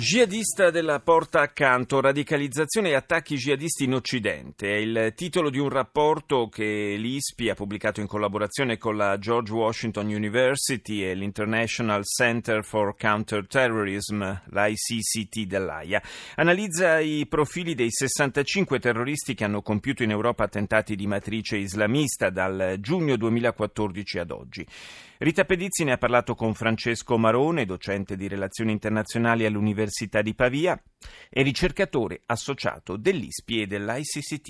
Jihadista della porta accanto, radicalizzazione e attacchi jihadisti in Occidente. È il titolo di un rapporto che l'ISPI ha pubblicato in collaborazione con la George Washington University e l'International Center for Counterterrorism, l'ICCT dell'AIA. Analizza i profili dei 65 terroristi che hanno compiuto in Europa attentati di matrice islamista dal giugno 2014 ad oggi. Rita Pedizzi ne ha parlato con Francesco Marone, docente di relazioni internazionali all'Università di Pavia e ricercatore associato dell'ISPI e dell'ICCT.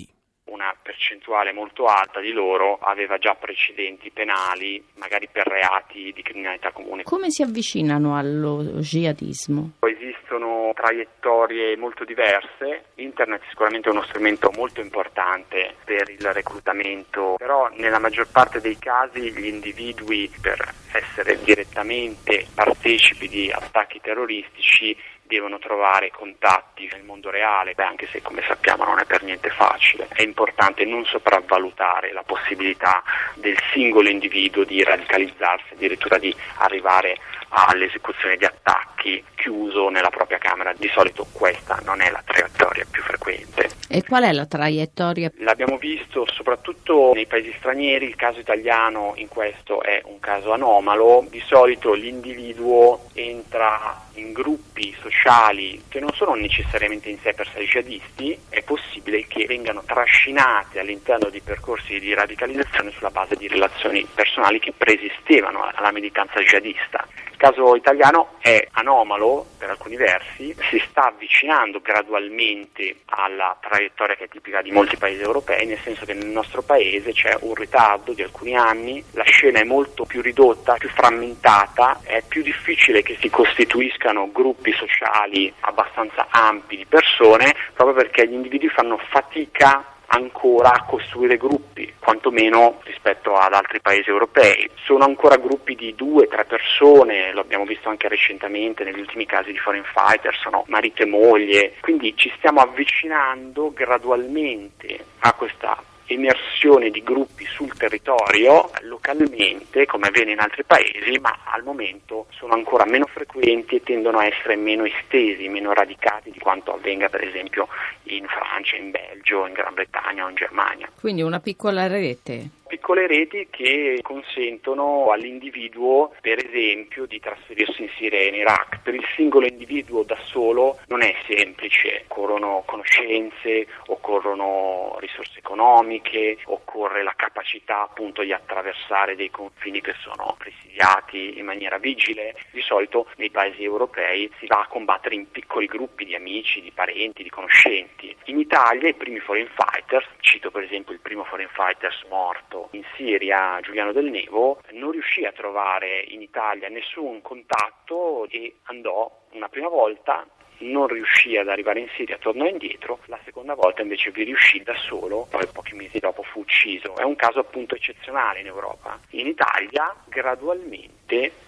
Una percentuale molto alta di loro aveva già precedenti penali, magari per reati di criminalità comune. Come si avvicinano allo jihadismo? Esistono traiettorie molto diverse. Internet è sicuramente uno strumento molto importante per il reclutamento, però nella maggior parte dei casi gli individui, per essere direttamente partecipi di attacchi terroristici, devono trovare contatti nel mondo reale, anche se, come sappiamo, non è per niente facile. È importante non sopravvalutare la possibilità del singolo individuo di radicalizzarsi, addirittura di arrivare all'esecuzione di attacchi chiuso nella propria camera. Di solito questa non è la traiettoria più frequente. E qual è la traiettoria? L'abbiamo visto soprattutto nei paesi stranieri, il caso italiano in questo è un caso anomalo. Di solito l'individuo entra in gruppi sociali che non sono necessariamente in sé per sé jihadisti, è possibile che vengano trascinate all'interno di percorsi di radicalizzazione sulla base di relazioni personali che preesistevano alla militanza jihadista. Il caso italiano è anomalo per alcuni versi, si sta avvicinando gradualmente alla traiettoria che è tipica di molti paesi europei, nel senso che nel nostro paese c'è un ritardo di alcuni anni, la scena è molto più ridotta, più frammentata, è più difficile che si costituiscano gruppi sociali abbastanza ampi di persone, proprio perché gli individui fanno fatica ancora a costruire gruppi, quantomeno rispetto ad altri paesi europei. Sono ancora gruppi di 2-3 persone, lo abbiamo visto anche recentemente negli ultimi casi di foreign fighter, sono marito e moglie, quindi ci stiamo avvicinando gradualmente a questa immersione di gruppi sul territorio localmente, come avviene in altri paesi, ma al momento sono ancora meno frequenti e tendono a essere meno estesi, meno radicati di quanto avvenga per esempio in Francia, in Belgio, in Gran Bretagna o in Germania. Quindi una piccola rete. Piccole reti che consentono all'individuo, per esempio, di trasferirsi in Siria e in Iraq. Per il singolo individuo da solo non è semplice, occorrono conoscenze, occorrono risorse economiche, occorre la capacità appunto di attraversare dei confini che sono presidiati in maniera vigile. Di solito nei paesi europei si va a combattere in piccoli gruppi di amici, di parenti, di conoscenti. In Italia i primi foreign fighters, cito per esempio il primo foreign fighters morto in Siria, Giuliano Del Nevo, non riuscì a trovare in Italia nessun contatto e andò una prima volta, non riuscì ad arrivare in Siria, tornò indietro, la seconda volta invece vi riuscì da solo, poi pochi mesi dopo fu ucciso. È un caso appunto eccezionale in Europa. In Italia gradualmente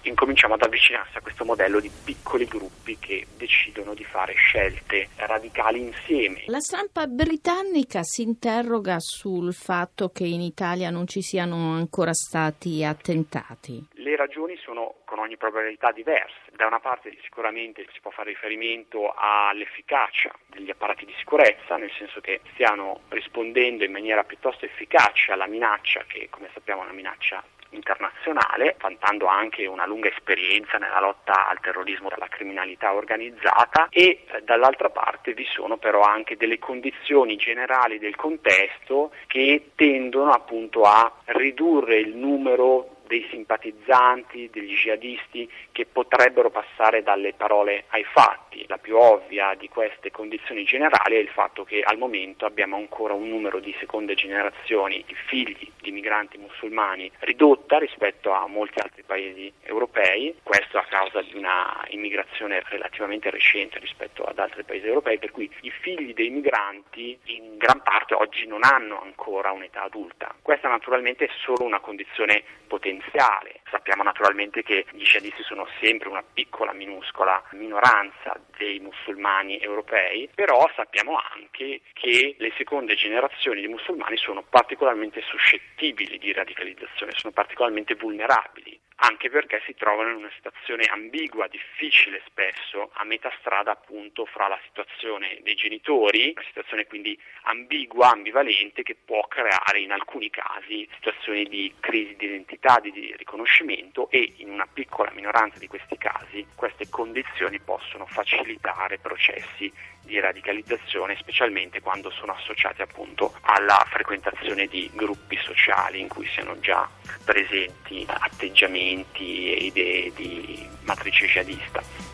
incominciamo ad avvicinarsi a questo modello di piccoli gruppi che decidono di fare scelte radicali insieme. La stampa britannica si interroga sul fatto che in Italia non ci siano ancora stati attentati. Le ragioni sono con ogni probabilità diverse. Da una parte sicuramente si può fare riferimento all'efficacia degli apparati di sicurezza, nel senso che stiano rispondendo in maniera piuttosto efficace alla minaccia che, come sappiamo, è una minaccia internazionale, vantando anche una lunga esperienza nella lotta al terrorismo e alla criminalità organizzata, e dall'altra parte vi sono però anche delle condizioni generali del contesto che tendono appunto a ridurre il numero dei simpatizzanti, degli jihadisti, che potrebbero passare dalle parole ai fatti. La più ovvia di queste condizioni generali è il fatto che al momento abbiamo ancora un numero di seconde generazioni di figli di migranti musulmani ridotta rispetto a molti altri paesi europei, questo a causa di una immigrazione relativamente recente rispetto ad altri paesi europei, per cui i figli dei migranti in gran parte oggi non hanno ancora un'età adulta. Questa naturalmente è solo una condizione potenziale essenziale. Sappiamo naturalmente che gli jihadisti sono sempre una piccola, minuscola minoranza dei musulmani europei, però sappiamo anche che le seconde generazioni di musulmani sono particolarmente suscettibili di radicalizzazione, sono particolarmente vulnerabili, anche perché si trovano in una situazione ambigua, difficile spesso, a metà strada appunto fra la situazione dei genitori, una situazione quindi ambigua, ambivalente, che può creare in alcuni casi situazioni di crisi di identità, di riconoscimento, e in una piccola minoranza di questi casi queste condizioni possono facilitare processi di radicalizzazione, specialmente quando sono associati appunto alla frequentazione di gruppi sociali in cui siano già presenti atteggiamenti e idee di matrice jihadista.